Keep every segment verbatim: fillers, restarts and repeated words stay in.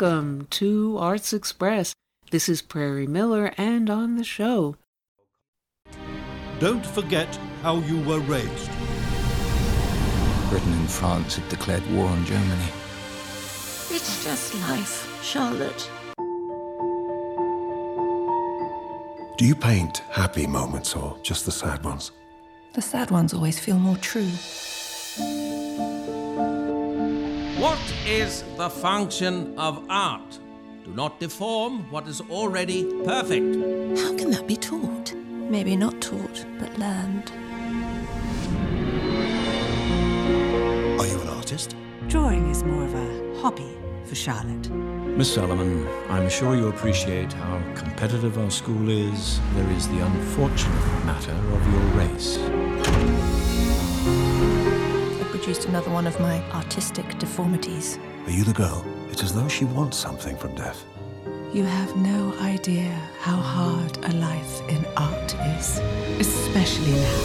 Welcome to Arts Express. This is Prairie Miller, and on the show, don't forget how you were raised. Britain and France had declared war on Germany. It's just life, Charlotte. Do you paint happy moments or just the sad ones? The sad ones always feel more true. What is the function of art? Do not deform what is already perfect. How can that be taught? Maybe not taught, but learned. Are you an artist? Drawing is more of a hobby for Charlotte. Miss Solomon, I'm sure you appreciate how competitive our school is. There is the unfortunate matter of your race. Produced another one of my artistic deformities. Are you the girl? It's as though she wants something from death. You have no idea how hard a life in art is, especially now.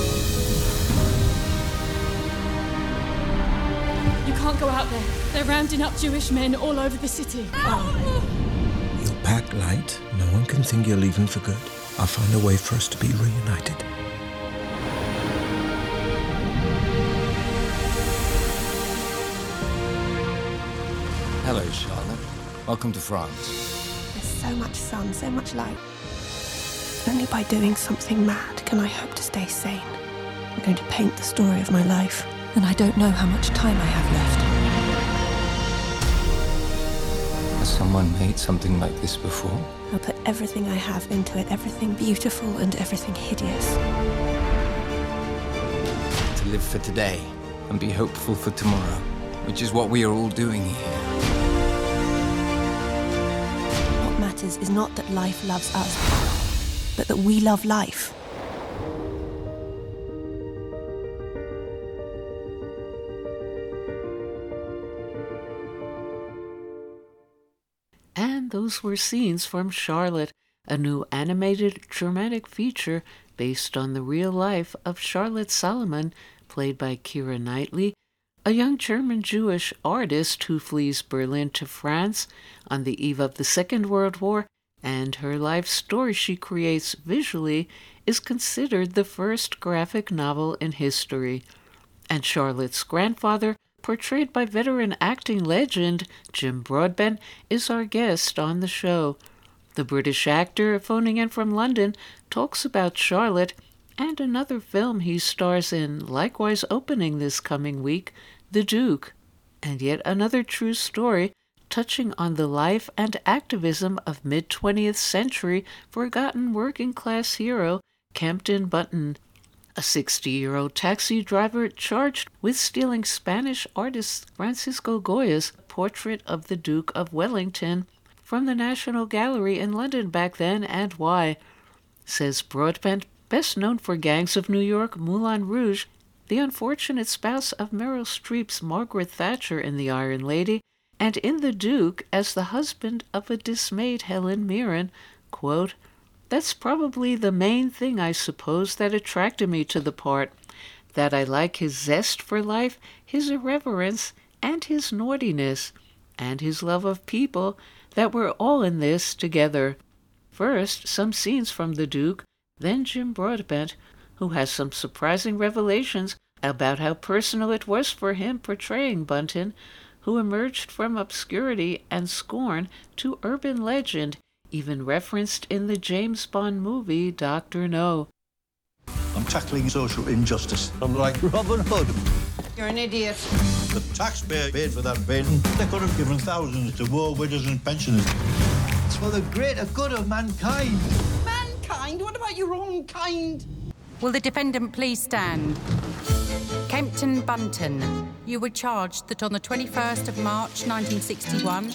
You can't go out there. They're rounding up Jewish men all over the city. Oh. You'll pack light. No one can think you're leaving for good. I'll find a way for us to be reunited. Hello, Charlotte. Welcome to France. There's so much sun, so much light. Only by doing something mad can I hope to stay sane. I'm going to paint the story of my life, and I don't know how much time I have left. Has someone made something like this before? I'll put everything I have into it, everything beautiful and everything hideous. To live for today and be hopeful for tomorrow, which is what we are all doing here. Is not that life loves us, but that we love life. And those were scenes from Charlotte, a new animated dramatic feature based on the real life of Charlotte Solomon, played by Keira Knightley, a young German-Jewish artist who flees Berlin to France on the eve of the Second World War, and her life story she creates visually is considered the first graphic novel in history. And Charlotte's grandfather, portrayed by veteran acting legend Jim Broadbent, is our guest on the show. The British actor, phoning in from London, talks about Charlotte and another film he stars in, likewise opening this coming week, The Duke, and yet another true story touching on the life and activism of mid-twentieth century forgotten working-class hero Kempton Bunton, a sixty-year-old taxi driver charged with stealing Spanish artist Francisco Goya's portrait of the Duke of Wellington from the National Gallery in London back then, and why. Says Broadbent, best known for Gangs of New York, Moulin Rouge, the unfortunate spouse of Meryl Streep's Margaret Thatcher in The Iron Lady, and in The Duke as the husband of a dismayed Helen Mirren, quote, "That's probably the main thing, I suppose, that attracted me to the part, that I like his zest for life, his irreverence, and his naughtiness, and his love of people, that we're all in this together." First, some scenes from The Duke, then Jim Broadbent, who has some surprising revelations about how personal it was for him portraying Bunton, who emerged from obscurity and scorn to urban legend, even referenced in the James Bond movie Doctor No. I'm tackling social injustice. I'm like Robin Hood. You're an idiot. The taxpayer paid for that bin. They could have given thousands to war widows and pensioners. It's for the greater good of mankind. Mankind? What about your own kind? Will the defendant please stand? Kempton Bunton, you were charged that on the twenty-first of March nineteen sixty-one,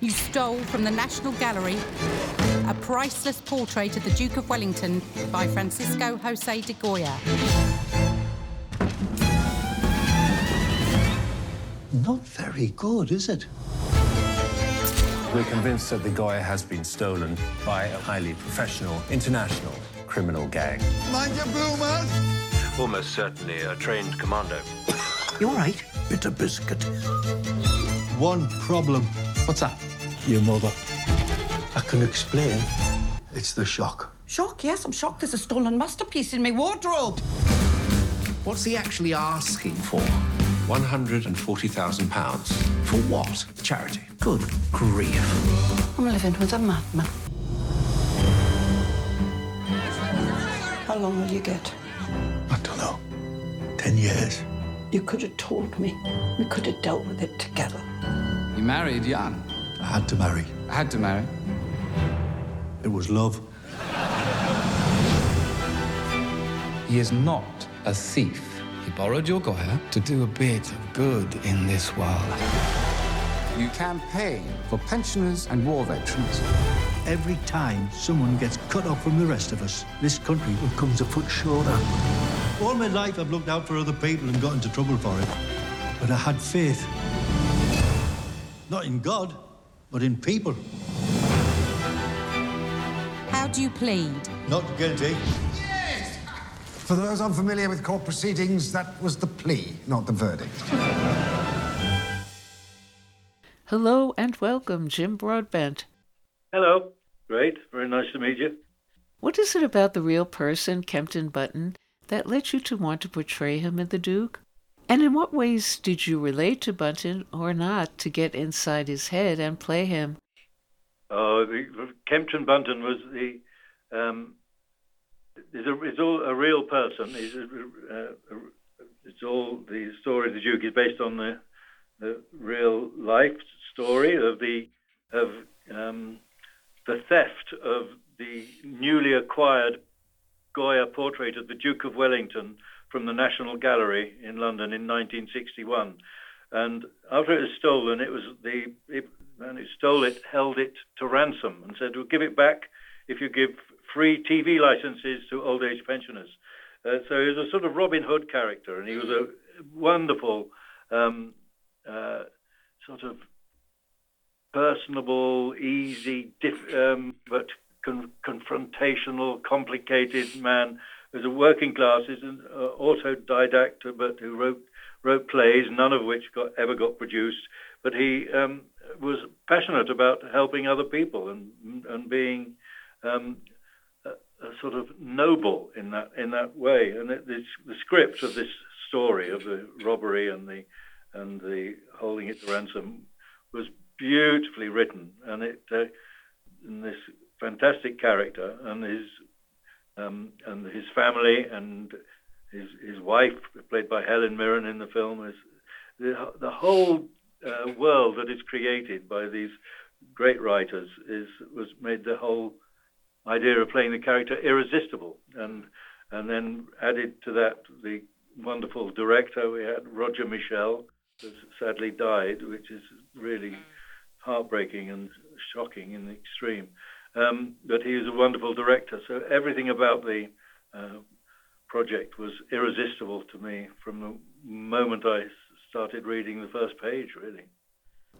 you stole from the National Gallery a priceless portrait of the Duke of Wellington by Francisco José de Goya. Not very good, is it? We're convinced that the Goya has been stolen by a highly professional, international criminal gang. Mind your bloomers! Almost certainly a trained commando. You all right? Bit of biscuit. One problem. What's that? your mother. I can explain. It's the shock. Shock, yes, I'm shocked there's a stolen masterpiece in my wardrobe. What's he actually asking for? one hundred forty thousand pounds. For what? Charity. Good grief. I'm living with a madman. How long will you get? I don't know. Ten years. You could have told me. We could have dealt with it together. You married young. I had to marry. I had to marry. It was love. He is not a thief. He borrowed your Goya to do a bit of good in this world. You campaign for pensioners and war veterans. Every time someone gets cut off from the rest of us, this country becomes a foot shorter. All my life I've looked out for other people and got into trouble for it. But I had faith. Not in God, but in people. How do you plead? Not guilty. For those unfamiliar with court proceedings, that was the plea, not the verdict. Hello and welcome, Jim Broadbent. Hello. Great. Very nice to meet you. What is it about the real person, Kempton Bunton, that led you to want to portray him in The Duke? And in what ways did you relate to Bunton or not to get inside his head and play him? Oh, the, Kempton Bunton was the... Um, It's, a, it's all a real person. It's, a, uh, it's all the story of the Duke is based on the, the real life story of the of um, the theft of the newly acquired Goya portrait of the Duke of Wellington from the National Gallery in London in nineteen sixty-one. And after it was stolen, it was the it, man who stole it held it to ransom and said, "We'll give it back if you give free T V licenses to old age pensioners." Uh, so he was a sort of Robin Hood character, and he was a wonderful, um, uh, sort of personable, easy, diff- um, but con- confrontational, complicated man. He was a working class, he's an uh, autodidact, but who wrote wrote plays, none of which got ever got produced. But he um, was passionate about helping other people and and being. Um, A sort of noble in that in that way, and it, it's the script of this story of the robbery and the and the holding it to ransom was beautifully written, and it uh, and this fantastic character and his um, and his family and his his wife, played by Helen Mirren in the film, is the the whole uh, world that is created by these great writers is was made the whole idea of playing the character irresistible, and and then added to that the wonderful director we had, Roger Michell, who sadly died, which is really heartbreaking and shocking in the extreme. Um, but he was a wonderful director, so everything about the uh, project was irresistible to me from the moment I started reading the first page, really.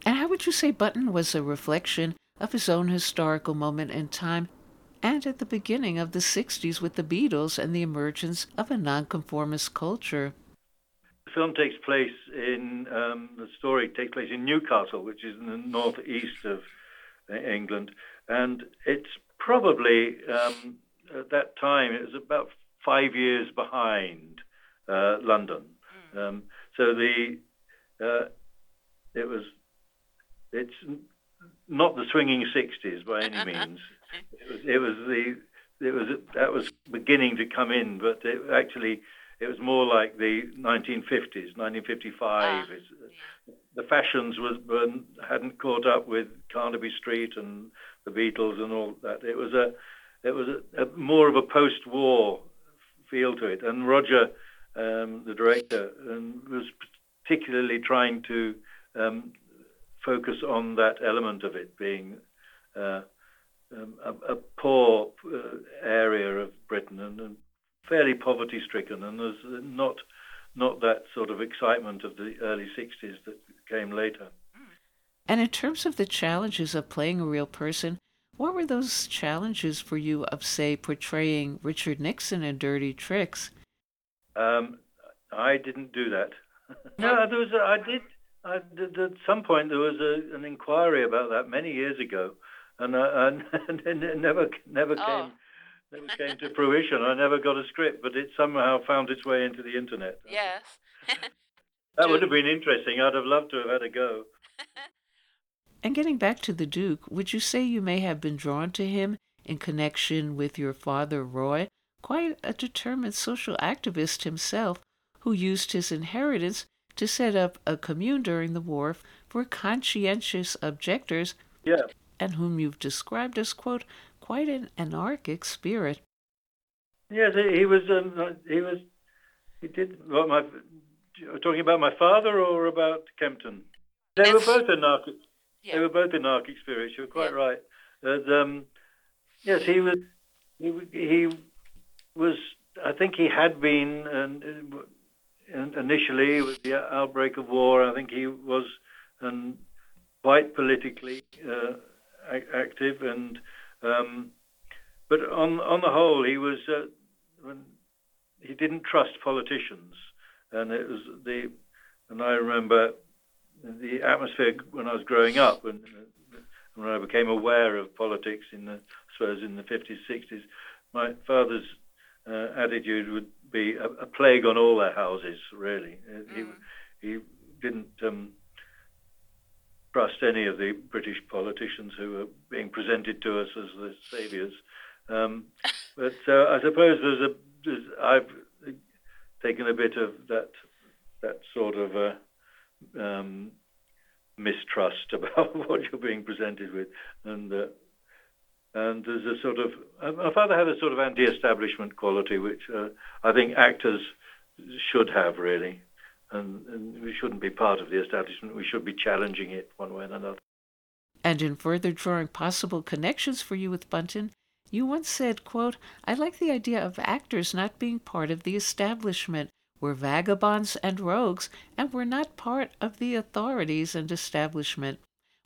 And how would you say Bunton was a reflection of his own historical moment in time? And at the beginning of the sixties with the Beatles and the emergence of a nonconformist culture. The film takes place in, um, the story takes place in Newcastle, which is in the northeast of England. And it's probably, um, at that time, it was about five years behind uh, London. Mm. Um, so the, uh, it was, it's not the swinging sixties by any means. It was, it was the, it was that was beginning to come in, but it actually it was more like the nineteen fifties, nineteen fifty-five. Uh, yeah. The fashions was hadn't caught up with Carnaby Street and the Beatles and all that. It was a, it was a, a more of a post-war feel to it. And Roger, um, the director, um, was particularly trying to um, focus on that element of it being. Uh, Um, a, a poor uh, area of Britain and, and fairly poverty-stricken, and there's not not that sort of excitement of the early sixties that came later. And in terms of the challenges of playing a real person, what were those challenges for you of, say, portraying Richard Nixon in Dirty Tricks? Um, I didn't do that. No, there was a, I did I, at some point there was a, an inquiry about that many years ago, and, I, and it never never oh. came never came to fruition. I never got a script, but it somehow found its way into the internet. Yes. That would have been interesting. I'd have loved to have had a go. And getting back to the Duke, would you say you may have been drawn to him in connection with your father, Roy, quite a determined social activist himself, who used his inheritance to set up a commune during the war for conscientious objectors, yeah. and whom you've described as, quote, quite an anarchic spirit. Yes, he was, um, he was, he did, well, my, talking about my father or about Kempton? They it's, were both anarchic, yeah. they were both anarchic spirits, you're quite yeah. right. And, um, yes, he was, he, he was, I think he had been, and, and initially with the outbreak of war, I think he was um, quite politically uh, active, and um, but on on the whole, he was uh, he didn't trust politicians, and it was the and I remember the atmosphere when I was growing up, and when I became aware of politics in the I suppose in the fifties, sixties, my father's uh, attitude would be a, a plague on all their houses, really. Mm. He, he didn't um, trust any of the British politicians who were being presented to us as the saviours. Um, but uh, I suppose there's a, there's, I've taken a bit of that that sort of uh, um, mistrust about what you're being presented with. And uh, And there's a sort of, my father had a sort of anti-establishment quality, which uh, I think actors should have, really. And, and we shouldn't be part of the establishment. We should be challenging it one way and another. And in further drawing possible connections for you with Bunton, you once said, quote, I like the idea of actors not being part of the establishment. We're vagabonds and rogues, and we're not part of the authorities and establishment.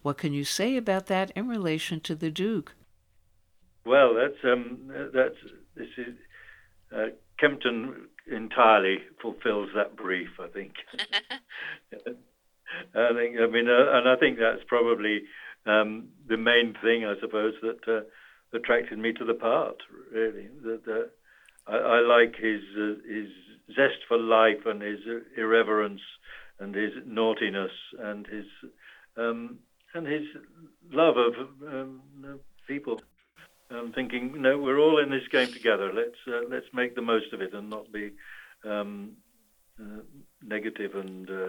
What can you say about that in relation to the Duke? Well, that's um, that's this is uh, Kempton entirely fulfills that brief, I think. I think I mean, uh, and I think that's probably um, the main thing, I suppose, that uh, attracted me to the part. Really, that uh, I, I like his uh, his zest for life and his irreverence and his naughtiness and his um, and his love of um, people. I'm thinking, no, we're all in this game together. Let's uh, let's make the most of it and not be um, uh, negative and uh,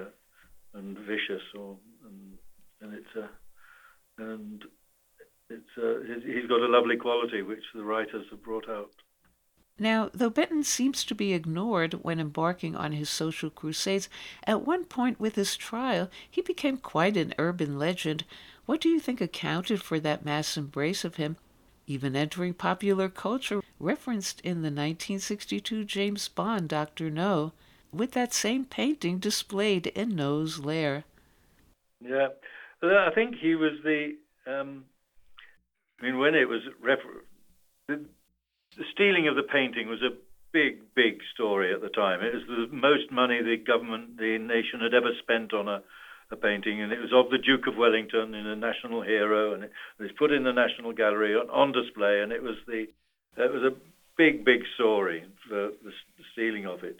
and vicious. Or and, and it's uh, and it's uh, he's got a lovely quality which the writers have brought out. Now, though Benton seems to be ignored when embarking on his social crusades, at one point with his trial, he became quite an urban legend. What do you think accounted for that mass embrace of him? Even entering popular culture, referenced in the nineteen sixty-two James Bond, Doctor No, with that same painting displayed in No's lair. Yeah, I think he was the, um, I mean, when it was, refer- the, the stealing of the painting was a big, big story at the time. It was the most money the government, the nation had ever spent on a A painting, and it was of the Duke of Wellington in a national hero, and it was put in the National Gallery on, on display, and it was the it was a big big story for the stealing of it,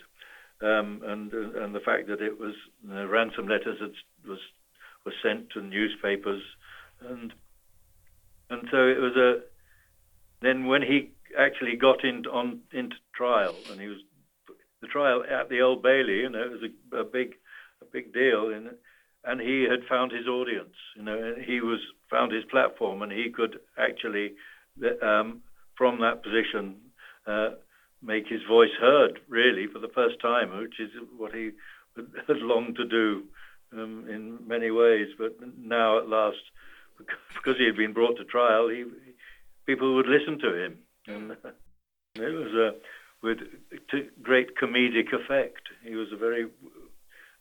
um, and and the fact that it was you know, ransom letters that was was sent to newspapers, and and so it was a then when he actually got in on into trial, and he was the trial at the Old Bailey, you know, it was a, a big a big deal in it. And he had found his audience, you know, he was found his platform, and he could actually, um, from that position, uh, make his voice heard, really, for the first time, which is what he had longed to do um, in many ways. But now, at last, because he had been brought to trial, he, people would listen to him. And it was a, with great comedic effect. He was a very...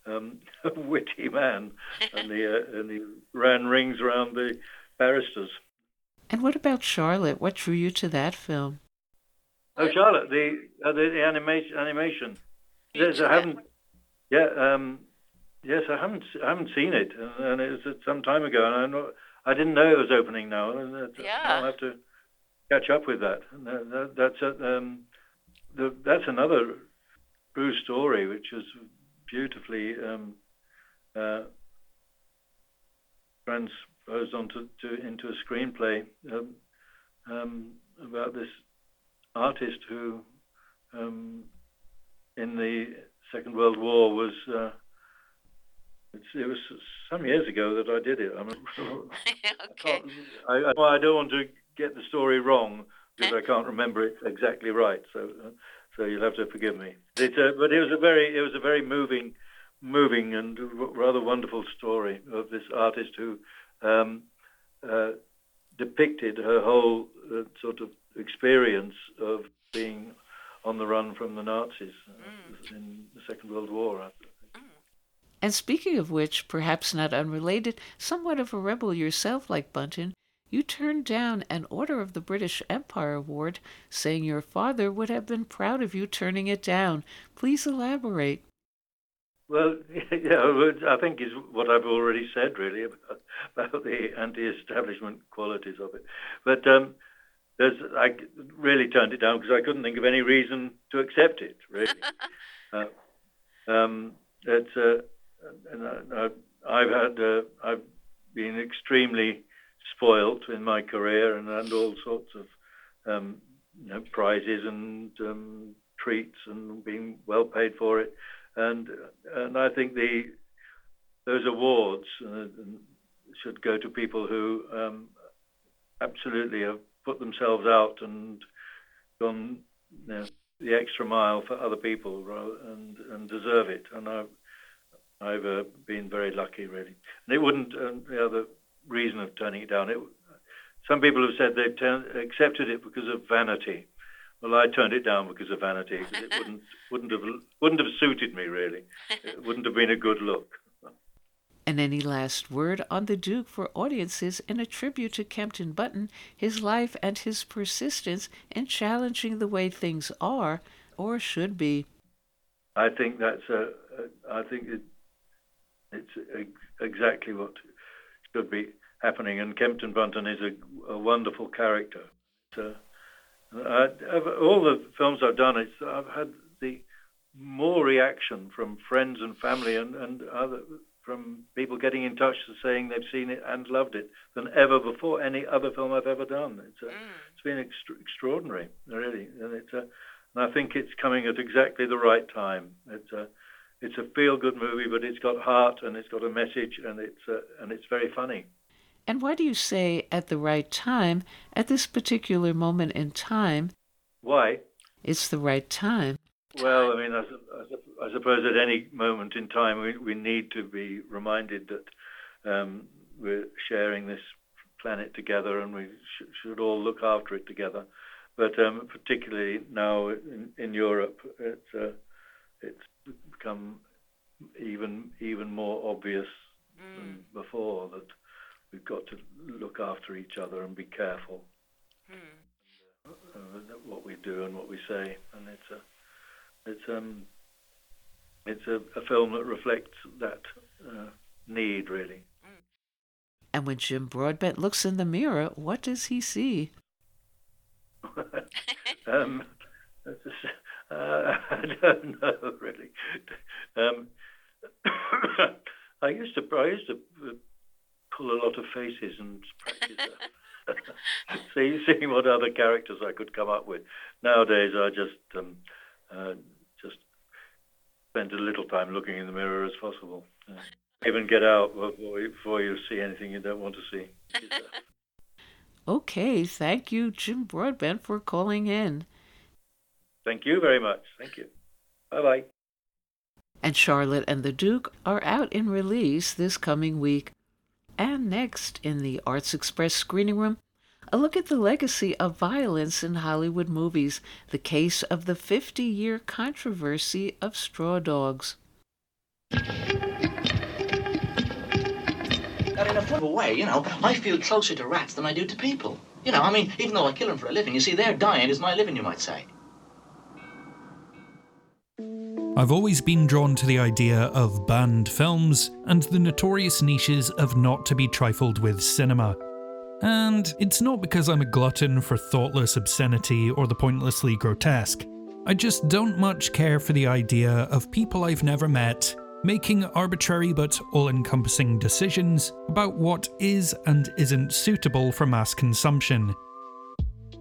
Um, a witty man, and he, uh, and he ran rings around the barristers. And what about Charlotte? What drew you to that film? Oh, Charlotte, the uh, the, the animation. animation. Yes, I haven't. Yeah, um, Yes, I haven't I haven't seen it, and it was some time ago, and I know, I didn't know it was opening now. Yeah. I'll have to catch up with that. that that's a, um, the, that's another true story, which is beautifully um, uh, transposed onto to, into a screenplay um, um, about this artist who, um, in the Second World War, was. Uh, It was some years ago that I did it. I mean, okay. I, I, I don't want to get the story wrong because I can't remember it exactly right. So, so you'll have to forgive me. It, uh, but it was a very, it was a very moving, moving and rather wonderful story of this artist who um, uh, depicted her whole uh, sort of experience of being on the run from the Nazis uh, mm. in the Second World War. I think. And speaking of which, perhaps not unrelated, somewhat of a rebel yourself like Bunton, you turned down an Order of the British Empire Award, saying your father would have been proud of you turning it down. Please elaborate. Well, yeah, I think is what I've already said, really, about, about the anti-establishment qualities of it. But um, there's, I really turned it down because I couldn't think of any reason to accept it, really. uh, um, it's... Uh, And I, I've had, uh, I've been extremely spoilt in my career, and, and all sorts of, um, you know, prizes and um, treats, and being well paid for it, and and I think the those awards uh, should go to people who um, absolutely have put themselves out and gone, you know, the extra mile for other people, and and deserve it, and I. I've uh, been very lucky, really. And it wouldn't, um, the other reason of turning it down, it, some people have said they've ten- accepted it because of vanity. Well, I turned it down because of vanity, because it wouldn't, wouldn't, have, wouldn't have suited me, really. It wouldn't have been a good look. And any last word on the Duke for audiences in a tribute to Kempton Bunton, his life and his persistence in challenging the way things are or should be? I think that's a, a I think it, It's exactly what should be happening, and Kempton Bunton is a, a wonderful character. So, I, all the films I've done, it's, I've had the more reaction from friends and family, and, and other from people getting in touch to saying they've seen it and loved it than ever before any other film I've ever done. It's, a, mm. it's been ext- extraordinary, really, and it's a, and I think it's coming at exactly the right time. It's a, It's a feel-good movie, but it's got heart and it's got a message, and it's uh, and it's very funny. And why do you say at the right time, at this particular moment in time? Why? It's the right time. Well, I mean, I, I, I suppose at any moment in time we, we need to be reminded that um, we're sharing this planet together, and we sh- should all look after it together. But um, particularly now in, in Europe, it's uh, it's. become even even more obvious mm. than before that we've got to look after each other and be careful mm. uh, what we do and what we say, and it's a it's um it's a, a film that reflects that uh, need, really. And when Jim Broadbent looks in the mirror, what does he see? um. Uh, I don't know, really. Um, I used to I used to pull a lot of faces and practice that. See, seeing what other characters I could come up with. Nowadays, I just um, uh, just spend as little time looking in the mirror as possible. Uh, even get out before you, before you see anything you don't want to see. Okay, thank you, Jim Broadbent, for calling in. Thank you very much. Thank you. Bye-bye. And Charlotte and the Duke are out in release this coming week. And next, in the Arts Express Screening Room, a look at the legacy of violence in Hollywood movies, the case of the fifty-year controversy of Straw Dogs. I mean, in a funny way, you know, I feel closer to rats than I do to people. You know, I mean, even though I kill them for a living, you see, their dying is my living, you might say. I've always been drawn to the idea of banned films and the notorious niches of not to be trifled with cinema. And it's not because I'm a glutton for thoughtless obscenity or the pointlessly grotesque. I just don't much care for the idea of people I've never met making arbitrary but all-encompassing decisions about what is and isn't suitable for mass consumption.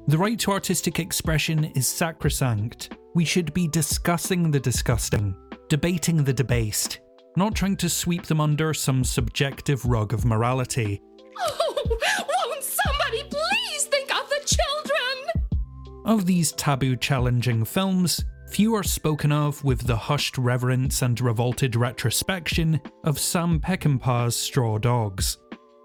The right to artistic expression is sacrosanct. We should be discussing the disgusting, debating the debased, not trying to sweep them under some subjective rug of morality. Oh, won't somebody please think of the children? Of these taboo-challenging films, few are spoken of with the hushed reverence and revolted retrospection of Sam Peckinpah's Straw Dogs,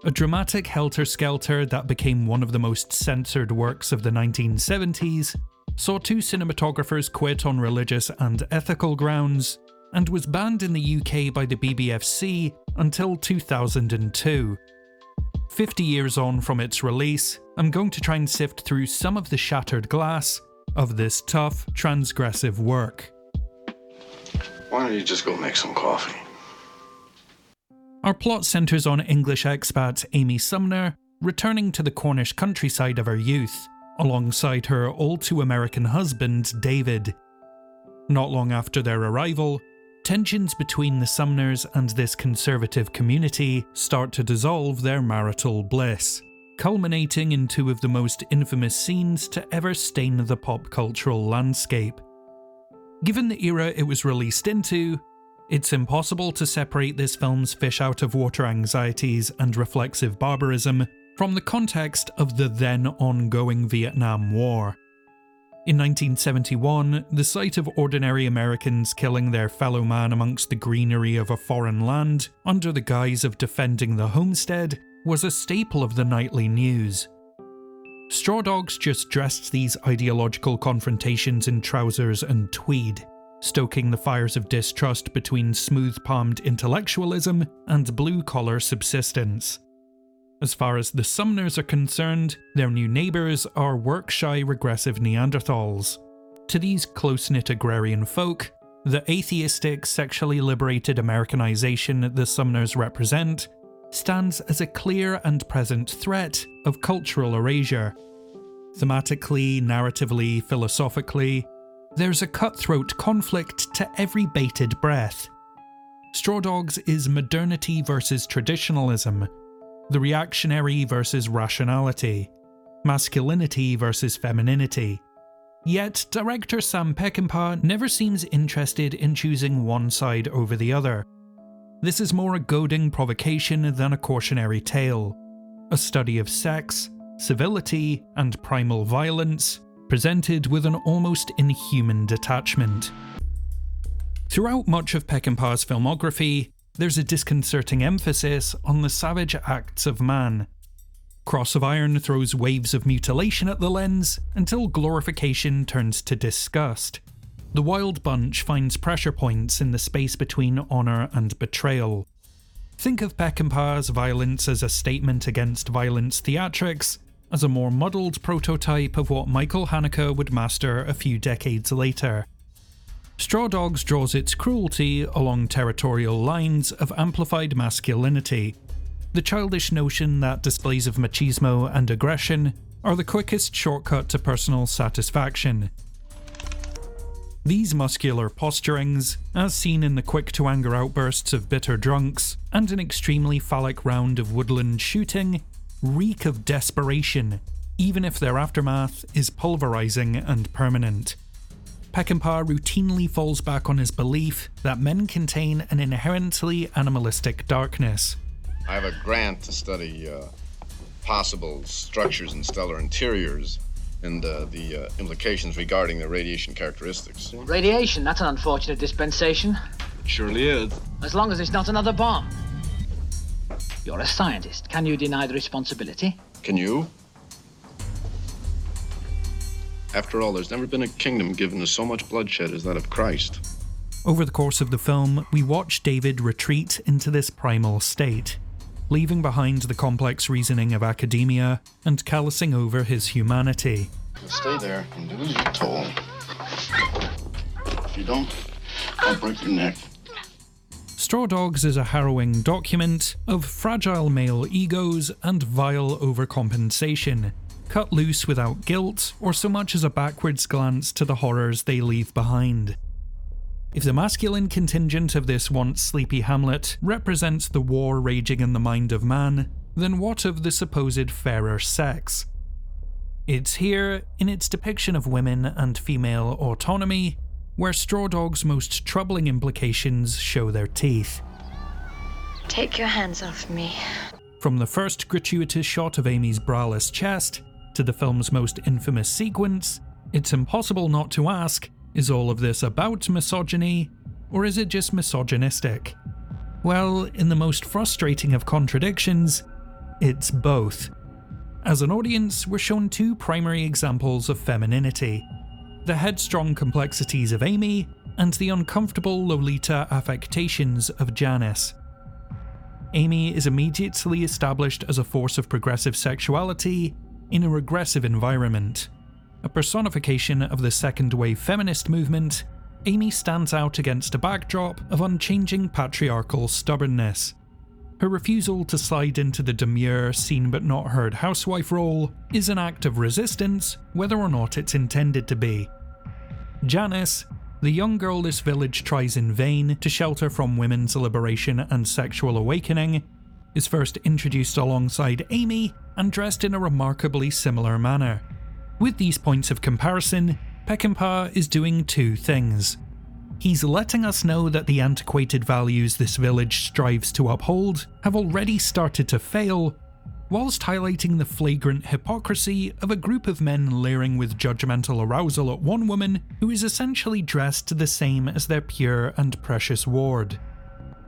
a dramatic helter-skelter that became one of the most censored works of the nineteen seventies, saw two cinematographers quit on religious and ethical grounds, and was banned in the U K by the B B F C until two thousand two. Fifty years on from its release, I'm going to try and sift through some of the shattered glass of this tough, transgressive work. Why don't you just go make some coffee? Our plot centres on English expat Amy Sumner returning to the Cornish countryside of her youth, alongside her all-too-American husband, David. Not long after their arrival, tensions between the Sumners and this conservative community start to dissolve their marital bliss, culminating in two of the most infamous scenes to ever stain the pop-cultural landscape. Given the era it was released into, it's impossible to separate this film's fish-out-of-water anxieties and reflexive barbarism from the context of the then-ongoing Vietnam War. In nineteen seventy-one, the sight of ordinary Americans killing their fellow man amongst the greenery of a foreign land under the guise of defending the homestead was a staple of the nightly news. Straw Dogs just dressed these ideological confrontations in trousers and tweed, stoking the fires of distrust between smooth-palmed intellectualism and blue-collar subsistence. As far as the Sumners are concerned, their new neighbours are work-shy regressive Neanderthals. To these close-knit agrarian folk, the atheistic, sexually liberated Americanisation the Sumners represent stands as a clear and present threat of cultural erasure. Thematically, narratively, philosophically, there's a cutthroat conflict to every bated breath. Straw Dogs is modernity versus traditionalism, the reactionary versus rationality, masculinity versus femininity. Yet, director Sam Peckinpah never seems interested in choosing one side over the other. This is more a goading provocation than a cautionary tale, a study of sex, civility, and primal violence, presented with an almost inhuman detachment. Throughout much of Peckinpah's filmography, there's a disconcerting emphasis on the savage acts of man. Cross of Iron throws waves of mutilation at the lens until glorification turns to disgust. The Wild Bunch finds pressure points in the space between honour and betrayal. Think of Peckinpah's violence as a statement against violence theatrics, as a more muddled prototype of what Michael Haneke would master a few decades later. Straw Dogs draws its cruelty along territorial lines of amplified masculinity, the childish notion that displays of machismo and aggression are the quickest shortcut to personal satisfaction. These muscular posturings, as seen in the quick-to-anger outbursts of bitter drunks and an extremely phallic round of woodland shooting, reek of desperation, even if their aftermath is pulverising and permanent. Peckinpah routinely falls back on his belief that men contain an inherently animalistic darkness. I have a grant to study uh, possible structures in stellar interiors and uh, the uh, implications regarding their radiation characteristics. Radiation? That's an unfortunate dispensation. It surely is. As long as it's not another bomb. You're a scientist. Can you deny the responsibility? Can you? After all, there's never been a kingdom given to so much bloodshed as that of Christ. Over the course of the film, we watch David retreat into this primal state, leaving behind the complex reasoning of academia and callousing over his humanity. Stay there and do as you're told. If you don't, I'll break your neck. Straw Dogs is a harrowing document of fragile male egos and vile overcompensation, cut loose without guilt or so much as a backwards glance to the horrors they leave behind. If the masculine contingent of this once sleepy hamlet represents the war raging in the mind of man, then what of the supposed fairer sex? It's here, in its depiction of women and female autonomy, where Straw Dogs' most troubling implications show their teeth. Take your hands off me. From the first gratuitous shot of Amy's braless chest, to the film's most infamous sequence, it's impossible not to ask, is all of this about misogyny, or is it just misogynistic? Well, in the most frustrating of contradictions, it's both. As an audience, we're shown two primary examples of femininity: the headstrong complexities of Amy, and the uncomfortable Lolita affectations of Janice. Amy is immediately established as a force of progressive sexuality in a regressive environment. A personification of the second-wave feminist movement, Amy stands out against a backdrop of unchanging patriarchal stubbornness. Her refusal to slide into the demure, seen-but-not-heard housewife role is an act of resistance, whether or not it's intended to be. Janice, the young girl this village tries in vain to shelter from women's liberation and sexual awakening, is first introduced alongside Amy and dressed in a remarkably similar manner. With these points of comparison, Peckinpah is doing two things. He's letting us know that the antiquated values this village strives to uphold have already started to fail, whilst highlighting the flagrant hypocrisy of a group of men leering with judgmental arousal at one woman who is essentially dressed the same as their pure and precious ward.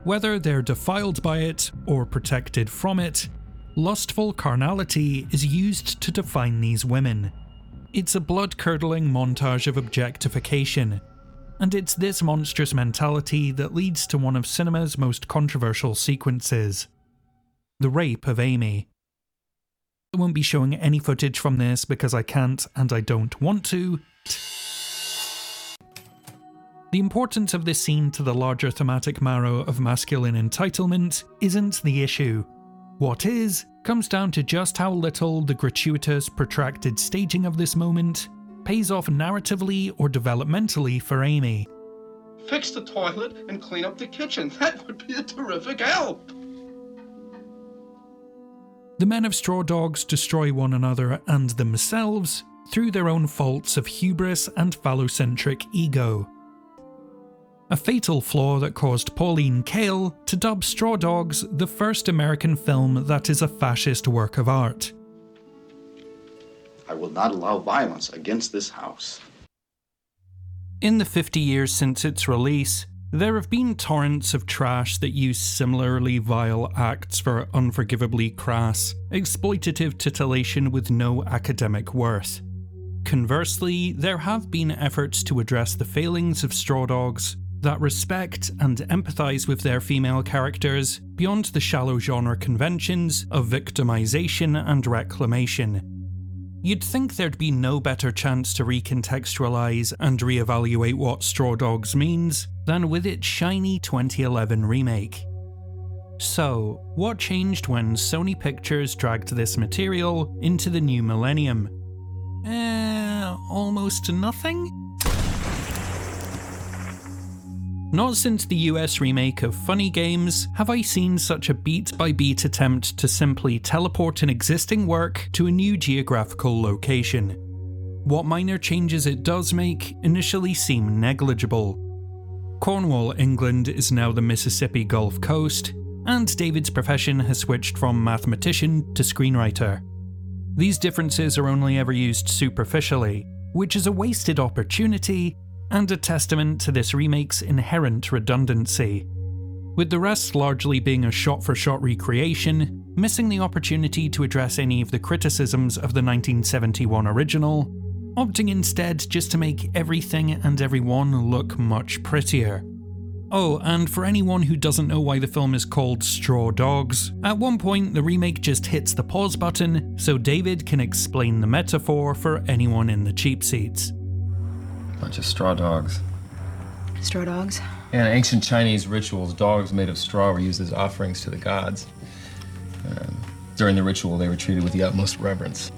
Whether they're defiled by it or protected from it, lustful carnality is used to define these women. It's a blood-curdling montage of objectification, and it's this monstrous mentality that leads to one of cinema's most controversial sequences: the rape of Amy. I won't be showing any footage from this because I can't and I don't want to. The importance of this scene to the larger thematic marrow of masculine entitlement isn't the issue. What is, comes down to just how little the gratuitous, protracted staging of this moment pays off narratively or developmentally for Amy. Fix the toilet and clean up the kitchen. That would be a terrific help! The men of Straw Dogs destroy one another and themselves through their own faults of hubris and phallocentric ego. A fatal flaw that caused Pauline Kael to dub Straw Dogs the first American film that is a fascist work of art. I will not allow violence against this house. In the fifty years since its release, there have been torrents of trash that use similarly vile acts for unforgivably crass, exploitative titillation with no academic worth. Conversely, there have been efforts to address the failings of Straw Dogs that respect and empathise with their female characters beyond the shallow genre conventions of victimisation and reclamation. You'd think there'd be no better chance to recontextualise and reevaluate what Straw Dogs means than with its shiny twenty eleven remake. So, what changed when Sony Pictures dragged this material into the new millennium? Eh, almost nothing? Not since the U S remake of Funny Games have I seen such a beat-by-beat attempt to simply teleport an existing work to a new geographical location. What minor changes it does make initially seem negligible. Cornwall, England is now the Mississippi Gulf Coast, and David's profession has switched from mathematician to screenwriter. These differences are only ever used superficially, which is a wasted opportunity and a testament to this remake's inherent redundancy. With the rest largely being a shot-for-shot recreation, missing the opportunity to address any of the criticisms of the nineteen seventy-one original, opting instead just to make everything and everyone look much prettier. Oh, and for anyone who doesn't know why the film is called Straw Dogs, at one point the remake just hits the pause button so David can explain the metaphor for anyone in the cheap seats. Bunch of straw dogs. Straw dogs? In ancient Chinese rituals, dogs made of straw were used as offerings to the gods. Uh, during the ritual, they were treated with the utmost reverence.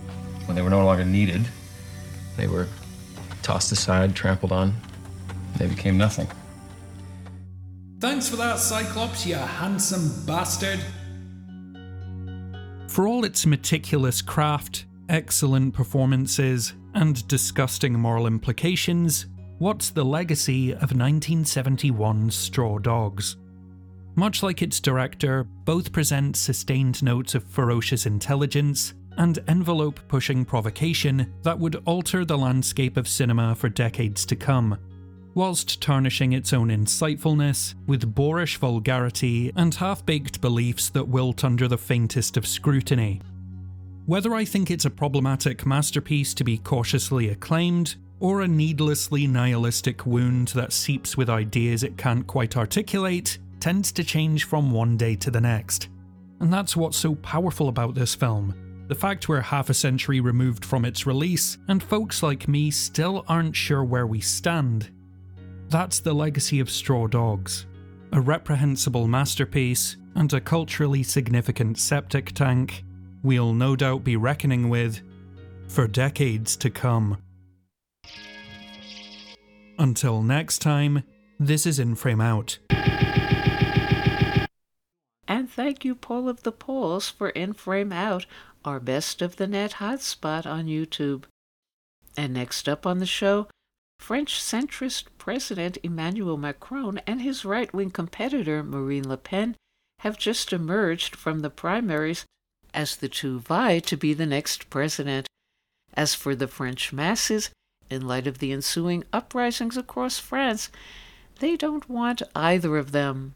When they were no longer needed, they were tossed aside, trampled on. They became nothing. Thanks for that, Cyclops, you handsome bastard. For all its meticulous craft, excellent performances, and disgusting moral implications, what's the legacy of nineteen seventy-one's Straw Dogs? Much like its director, both present sustained notes of ferocious intelligence and envelope-pushing provocation that would alter the landscape of cinema for decades to come, whilst tarnishing its own insightfulness with boorish vulgarity and half-baked beliefs that wilt under the faintest of scrutiny. Whether I think it's a problematic masterpiece to be cautiously acclaimed, or a needlessly nihilistic wound that seeps with ideas it can't quite articulate, tends to change from one day to the next. And that's what's so powerful about this film. The fact we're half a century removed from its release, and folks like me still aren't sure where we stand. That's the legacy of Straw Dogs. A reprehensible masterpiece, and a culturally significant septic tank we'll no doubt be reckoning with for decades to come. Until next time, this is In Frame Out. And thank you, Paul of the Pauls, for In Frame Out, our Best of the Net hotspot on YouTube. And next up on the show, French centrist President Emmanuel Macron and his right-wing competitor Marine Le Pen have just emerged from the primaries as the two vie to be the next president. As for the French masses, in light of the ensuing uprisings across France, they don't want either of them.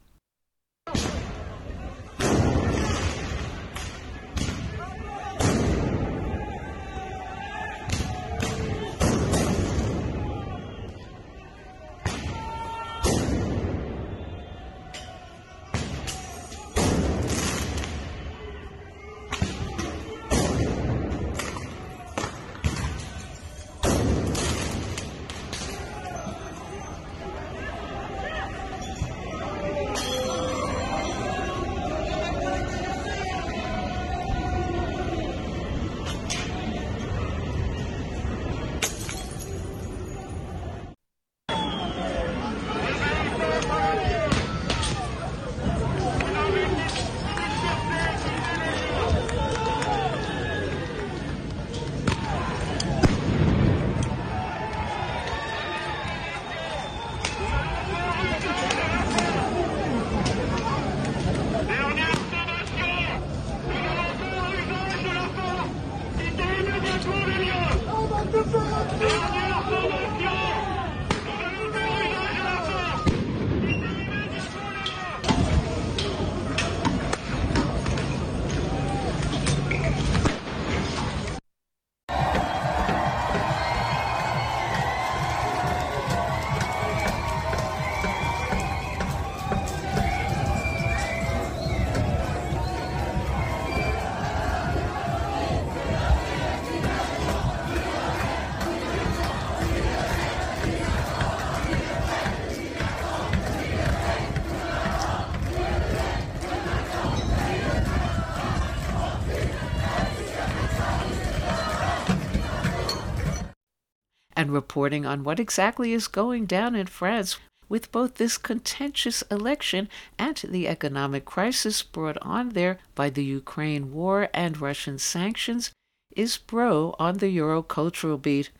And reporting on what exactly is going down in France with both this contentious election and the economic crisis brought on there by the Ukraine war and Russian sanctions is Bro on the Eurocultural Beat.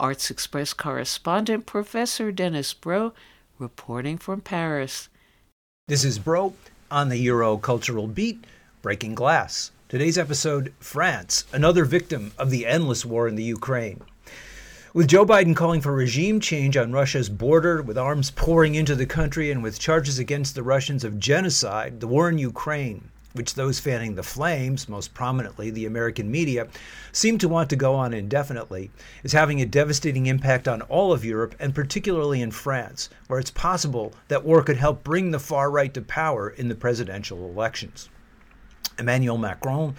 Arts Express correspondent Professor Denis Bro reporting from Paris. This is Bro on the Eurocultural Beat, breaking glass. Today's episode, France, another victim of the endless war in the Ukraine. With Joe Biden calling for regime change on Russia's border, with arms pouring into the country, and with charges against the Russians of genocide, the war in Ukraine, which those fanning the flames, most prominently the American media, seem to want to go on indefinitely, is having a devastating impact on all of Europe, and particularly in France, where it's possible that war could help bring the far right to power in the presidential elections. Emmanuel Macron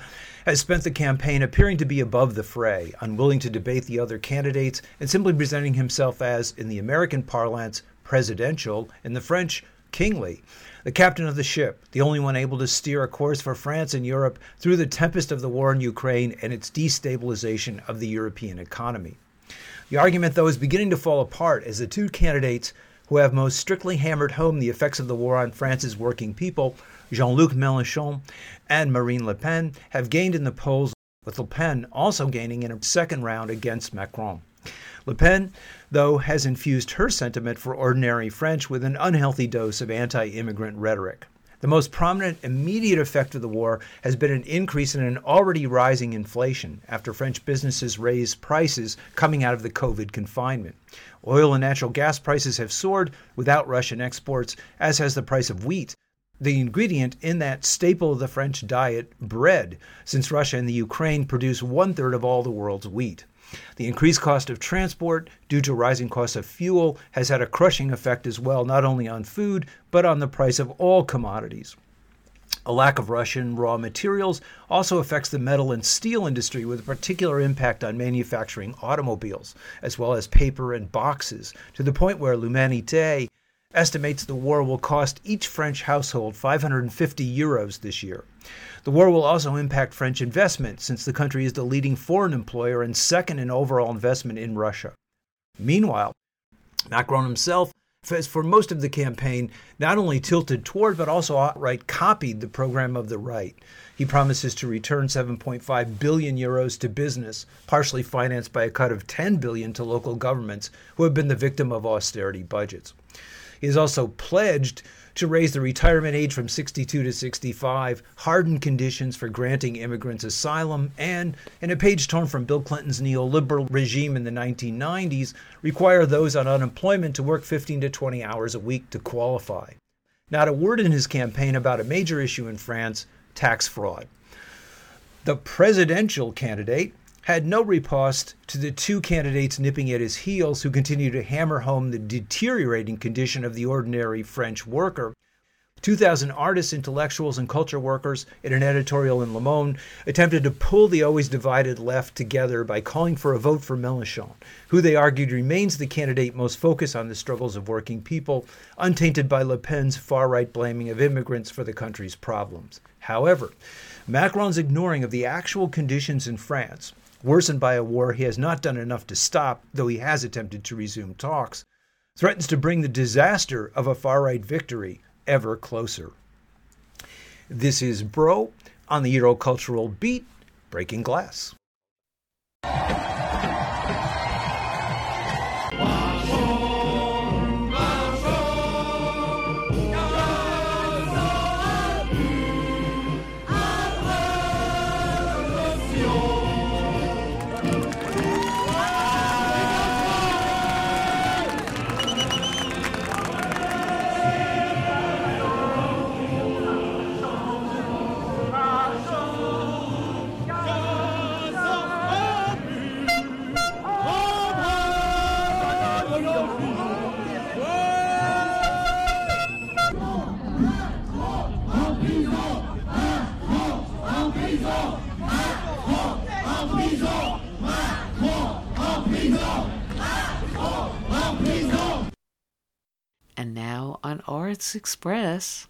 has spent the campaign appearing to be above the fray, unwilling to debate the other candidates, and simply presenting himself as, in the American parlance, presidential, and the French kingly. The captain of the ship, the only one able to steer a course for France and Europe through the tempest of the war in Ukraine and its destabilization of the European economy. The argument, though, is beginning to fall apart as the two candidates who have most strictly hammered home the effects of the war on France's working people, Jean-Luc Mélenchon and Marine Le Pen, have gained in the polls, with Le Pen also gaining in a second round against Macron. Le Pen, though, has infused her sentiment for ordinary French with an unhealthy dose of anti-immigrant rhetoric. The most prominent immediate effect of the war has been an increase in an already rising inflation after French businesses raised prices coming out of the COVID confinement. Oil and natural gas prices have soared without Russian exports, as has the price of wheat, the ingredient in that staple of the French diet, bread, since Russia and the Ukraine produce one-third of all the world's wheat. The increased cost of transport due to rising costs of fuel has had a crushing effect as well, not only on food, but on the price of all commodities. A lack of Russian raw materials also affects the metal and steel industry with a particular impact on manufacturing automobiles, as well as paper and boxes, to the point where L'Humanité estimates the war will cost each French household five hundred fifty euros this year. The war will also impact French investment, since the country is the leading foreign employer and second in overall investment in Russia. Meanwhile, Macron himself has, for most of the campaign, not only tilted toward but also outright copied the program of the right. He promises to return seven point five billion euros to business, partially financed by a cut of ten billion to local governments who have been the victim of austerity budgets. He has also pledged to raise the retirement age from sixty-two to sixty-five, hardened conditions for granting immigrants asylum, and, in a page torn from Bill Clinton's neoliberal regime in the nineteen nineties, require those on unemployment to work fifteen to twenty hours a week to qualify. Not a word in his campaign about a major issue in France, tax fraud. The presidential candidate had no riposte to the two candidates nipping at his heels who continue to hammer home the deteriorating condition of the ordinary French worker. two thousand artists, intellectuals, and culture workers in an editorial in Le Monde attempted to pull the always divided left together by calling for a vote for Mélenchon, who they argued remains the candidate most focused on the struggles of working people, untainted by Le Pen's far-right blaming of immigrants for the country's problems. However, Macron's ignoring of the actual conditions in France, worsened by a war he has not done enough to stop, though he has attempted to resume talks, threatens to bring the disaster of a far-right victory ever closer. This is Bro on the Eurocultural Beat, Breaking Glass. And now on Arts Express.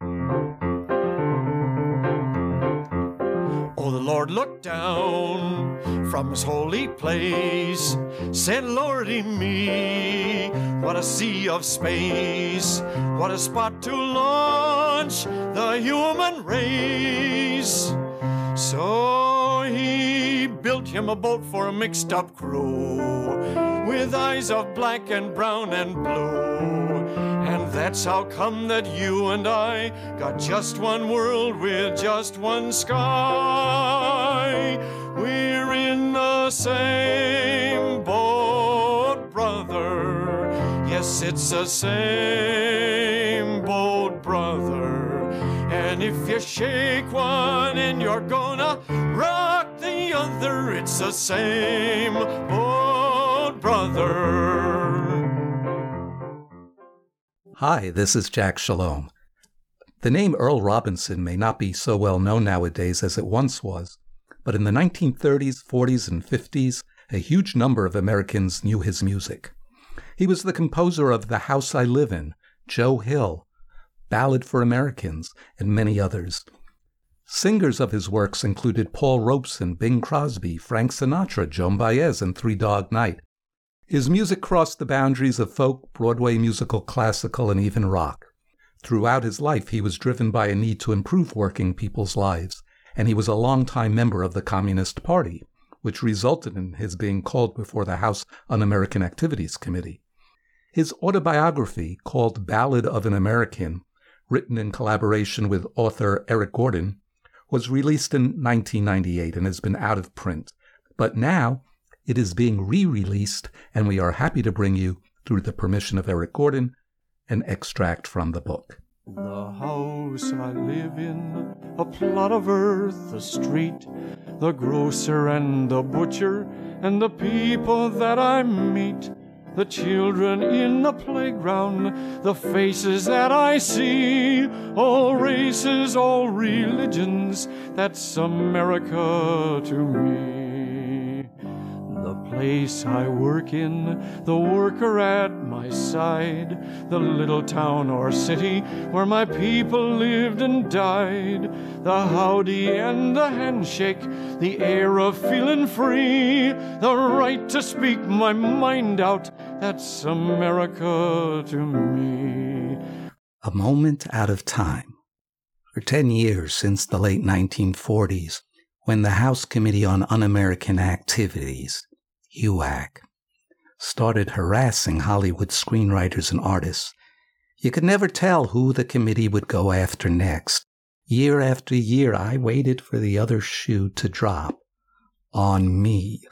Oh, the Lord looked down from his holy place, said, Lordy me, what a sea of space, what a spot to launch the human race. So he built him a boat for a mixed-up crew, with eyes of black and brown and blue. And that's how come that you and I got just one world with just one sky. We're in the same boat, brother. Yes, it's the same boat, brother. And if you shake one and you're gonna rock the other, it's the same boat, brother. Hi, this is Jack Shalom. The name Earl Robinson may not be so well known nowadays as it once was, but in the nineteen thirties, forties, and fifties, a huge number of Americans knew his music. He was the composer of The House I Live In, Joe Hill, Ballad for Americans, and many others. Singers of his works included Paul Robeson, Bing Crosby, Frank Sinatra, Joan Baez, and Three Dog Night. His music crossed the boundaries of folk, Broadway musical, classical, and even rock. Throughout his life, he was driven by a need to improve working people's lives, and he was a longtime member of the Communist Party, which resulted in his being called before the House Un-American Activities Committee. His autobiography, called Ballad of an American, written in collaboration with author Eric Gordon, was released in nineteen ninety-eight and has been out of print. But now it is being re-released, and we are happy to bring you, through the permission of Eric Gordon, an extract from the book. The house I live in, a plot of earth, a street, the grocer and the butcher, and the people that I meet, the children in the playground, the faces that I see, all races, all religions, that's America to me. The place I work in, the worker at my side, the little town or city where my people lived and died, the howdy and the handshake, the air of feeling free, the right to speak my mind out, that's America to me. A moment out of time. For ten years since the late nineteen forties, when the House Committee on Un-American Activities, HUAC, started harassing Hollywood screenwriters and artists, you could never tell who the committee would go after next. Year after year, I waited for the other shoe to drop on me.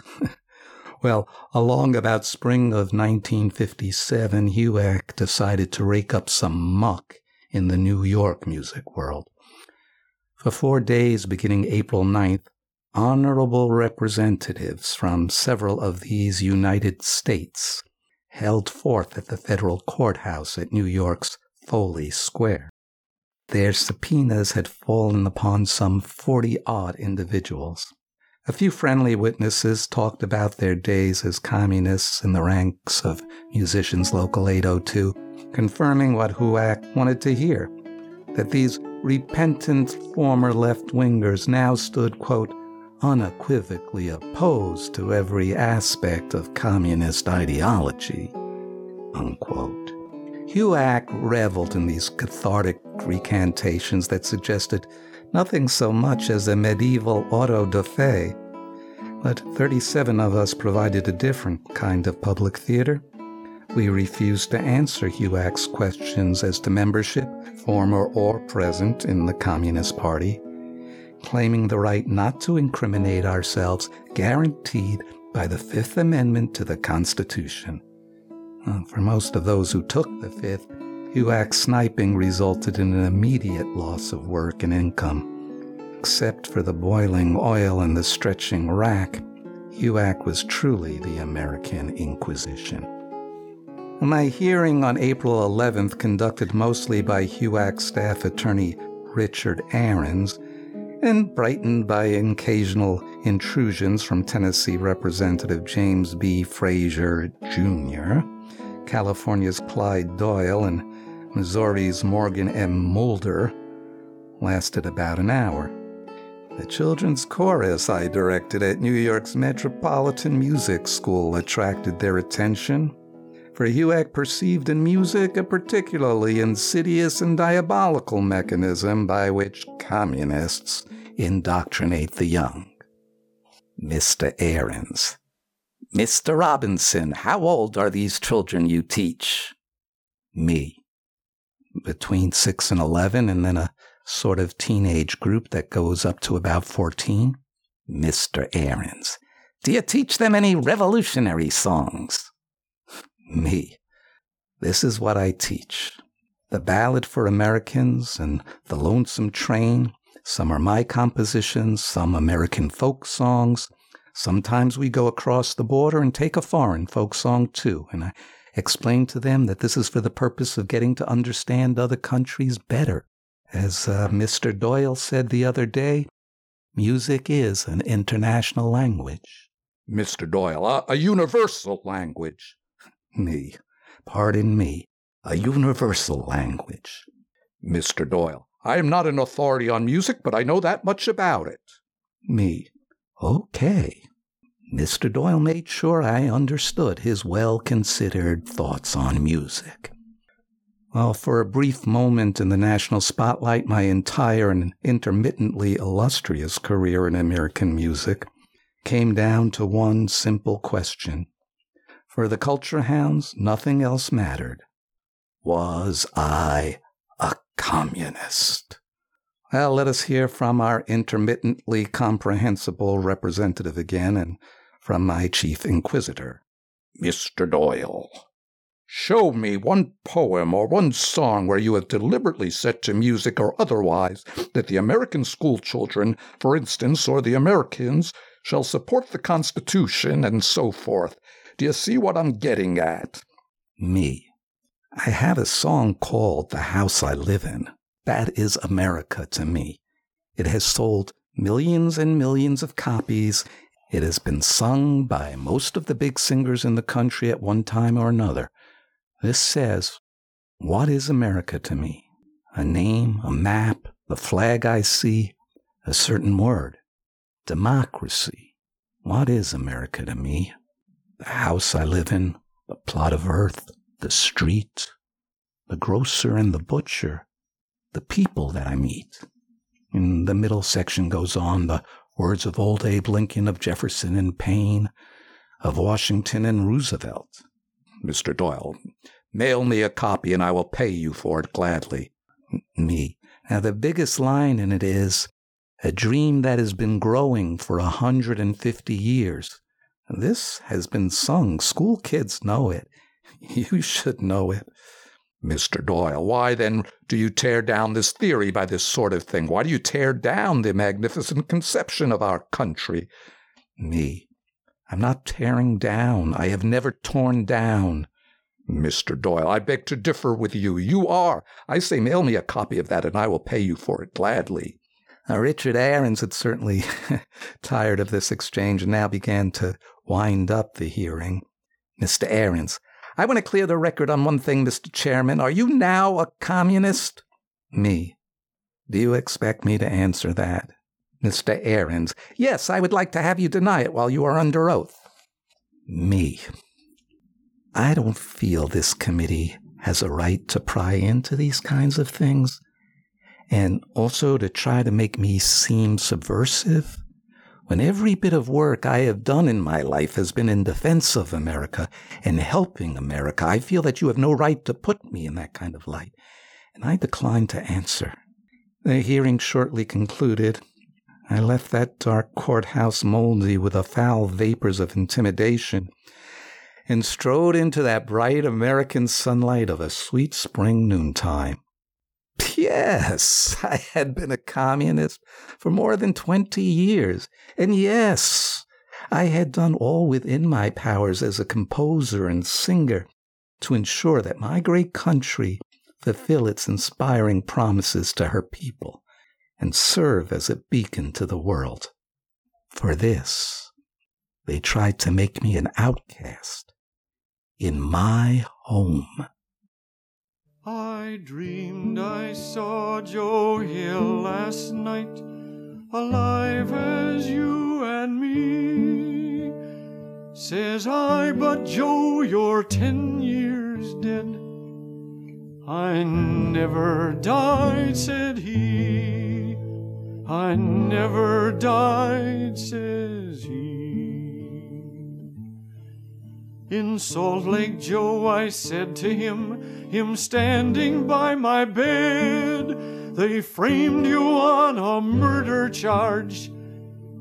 Well, along about spring of nineteen fifty-seven, HUAC decided to rake up some muck in the New York music world. For four days, beginning April ninth, honorable representatives from several of these United States held forth at the federal courthouse at New York's Foley Square. Their subpoenas had fallen upon some forty-odd individuals. A few friendly witnesses talked about their days as communists in the ranks of Musicians Local eight oh two, confirming what HUAC wanted to hear, that these repentant former left-wingers now stood, quote, unequivocally opposed to every aspect of communist ideology, unquote. HUAC reveled in these cathartic recantations that suggested nothing so much as a medieval auto-da-fe, but thirty-seven of us provided a different kind of public theater. We refused to answer HUAC's questions as to membership, former or present, in the Communist Party, claiming the right not to incriminate ourselves, guaranteed by the Fifth Amendment to the Constitution. For most of those who took the Fifth, HUAC's sniping resulted in an immediate loss of work and income. Except for the boiling oil and the stretching rack, HUAC was truly the American Inquisition. My hearing on April eleventh, conducted mostly by HUAC staff attorney Richard Arens, and brightened by occasional intrusions from Tennessee Representative James B. Frazier, Junior, California's Clyde Doyle, and Missouri's Morgan M. Mulder, lasted about an hour. The children's chorus I directed at New York's Metropolitan Music School attracted their attention, for HUAC perceived in music a particularly insidious and diabolical mechanism by which communists indoctrinate the young. Mister Arens. Mister Robinson, how old are these children you teach? Me. Between six and eleven, and then a sort of teenage group that goes up to about fourteen. Mister Arens. Do you teach them any revolutionary songs? Me. This is what I teach. The Ballad for Americans and The Lonesome Train. Some are my compositions, some American folk songs. Sometimes we go across the border and take a foreign folk song too. And I explain to them that this is for the purpose of getting to understand other countries better. As uh, Mister Doyle said the other day, music is an international language. Mister Doyle, a, a universal language. Me. pardon me, a universal language. Mister Doyle, I am not an authority on music, but I know that much about it. Me, okay. Mister Doyle made sure I understood his well-considered thoughts on music. While for a brief moment in the national spotlight, my entire and intermittently illustrious career in American music came down to one simple question. For the culture hounds, nothing else mattered. Was I a communist? Well, let us hear from our intermittently comprehensible representative again and from my chief inquisitor. Mister Doyle, show me one poem or one song where you have deliberately set to music or otherwise that the American school children, for instance, or the Americans, shall support the Constitution and so forth. Do you see what I'm getting at? Me. I have a song called The House I Live In. That is America to me. It has sold millions and millions of copies. It has been sung by most of the big singers in the country at one time or another. This says, what is America to me? A name, a map, the flag I see, a certain word. Democracy. What is America to me? The house I live in, the plot of earth, the street, the grocer and the butcher, the people that I meet. In the middle section goes on the words of old Abe Lincoln, of Jefferson and Payne, of Washington and Roosevelt. Mister Doyle, mail me a copy and I will pay you for it gladly. Me. Now the biggest line in it is, a dream that has been growing for a hundred and fifty years. This has been sung. School kids know it. You should know it. Mister Doyle, why then do you tear down this theory by this sort of thing? Why do you tear down the magnificent conception of our country? Me. I'm not tearing down. I have never torn down. Mister Doyle, I beg to differ with you. You are. I say mail me a copy of that and I will pay you for it gladly. Now, Richard Arens had certainly tired of this exchange and now began to wind up the hearing. Mister Arens, I want to clear the record on one thing, Mister Chairman. Are you now a communist? Me. Do you expect me to answer that? Mister Arens, yes, I would like to have you deny it while you are under oath. Me. I don't feel this committee has a right to pry into these kinds of things. And also to try to make me seem subversive, when every bit of work I have done in my life has been in defense of America and helping America. I feel that you have no right to put me in that kind of light, and I decline to answer. The hearing shortly concluded. I left that dark courthouse moldy with the foul vapors of intimidation and strode into that bright American sunlight of a sweet spring noontime. Yes, I had been a communist for more than twenty years, and yes, I had done all within my powers as a composer and singer to ensure that my great country fulfill its inspiring promises to her people and serve as a beacon to the world. For this, they tried to make me an outcast in my home. I dreamed I saw Joe Hill last night, alive as you and me. Says I, but Joe, you're ten years dead. I never died, said he. I never died, says he. In Salt Lake, Joe, I said to him, him standing by my bed, they framed you on a murder charge.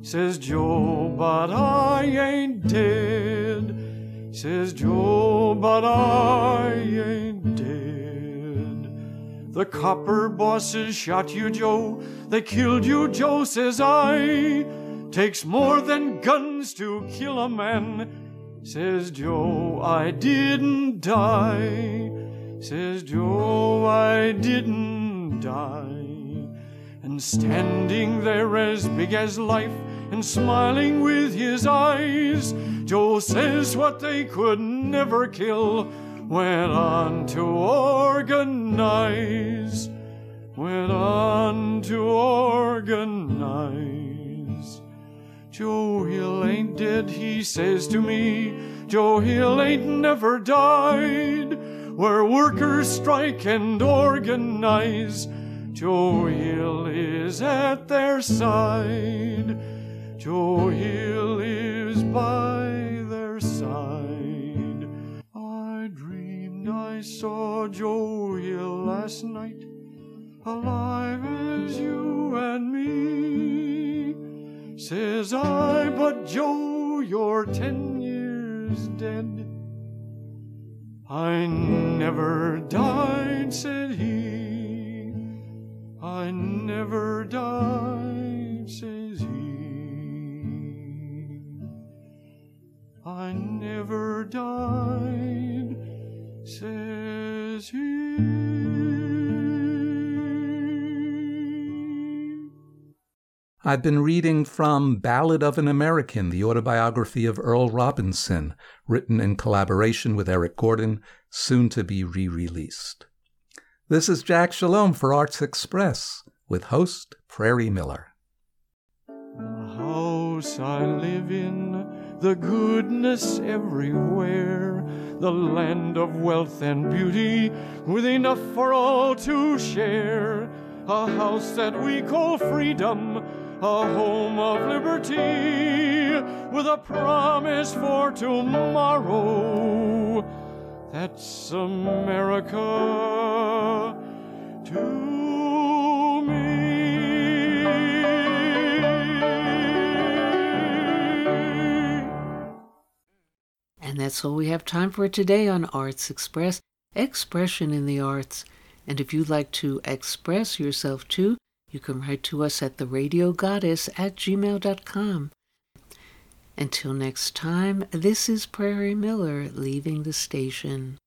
Says Joe, but I ain't dead. Says Joe, but I ain't dead. The copper bosses shot you, Joe. They killed you, Joe, says I. Takes more than guns to kill a man. Says Joe, I didn't die. Says Joe, I didn't die. And standing there as big as life and smiling with his eyes, Joe says what they could never kill went on to organize, went on to organize. Joe Hill ain't dead, he says to me, Joe Hill ain't never died. Where workers strike and organize, Joe Hill is at their side. Joe Hill is by their side. I dreamed I saw Joe Hill last night, alive as you and me. Says I, but Joe, you're ten years dead. I never died, said he. I never died, says he. I never died, says he. I've been reading from Ballad of an American, the autobiography of Earl Robinson, written in collaboration with Eric Gordon, soon to be re-released. This is Jack Shalom for Arts Express with host Prairie Miller. The house I live in, the goodness everywhere, the land of wealth and beauty with enough for all to share. A house that we call freedom, a home of liberty, with a promise for tomorrow. That's America to me. And that's all we have time for today on Arts Express, Expression in the Arts. And if you'd like to express yourself too, you can write to us at theradiogoddess at gmail dot com. Until next time, this is Prairie Miller leaving the station.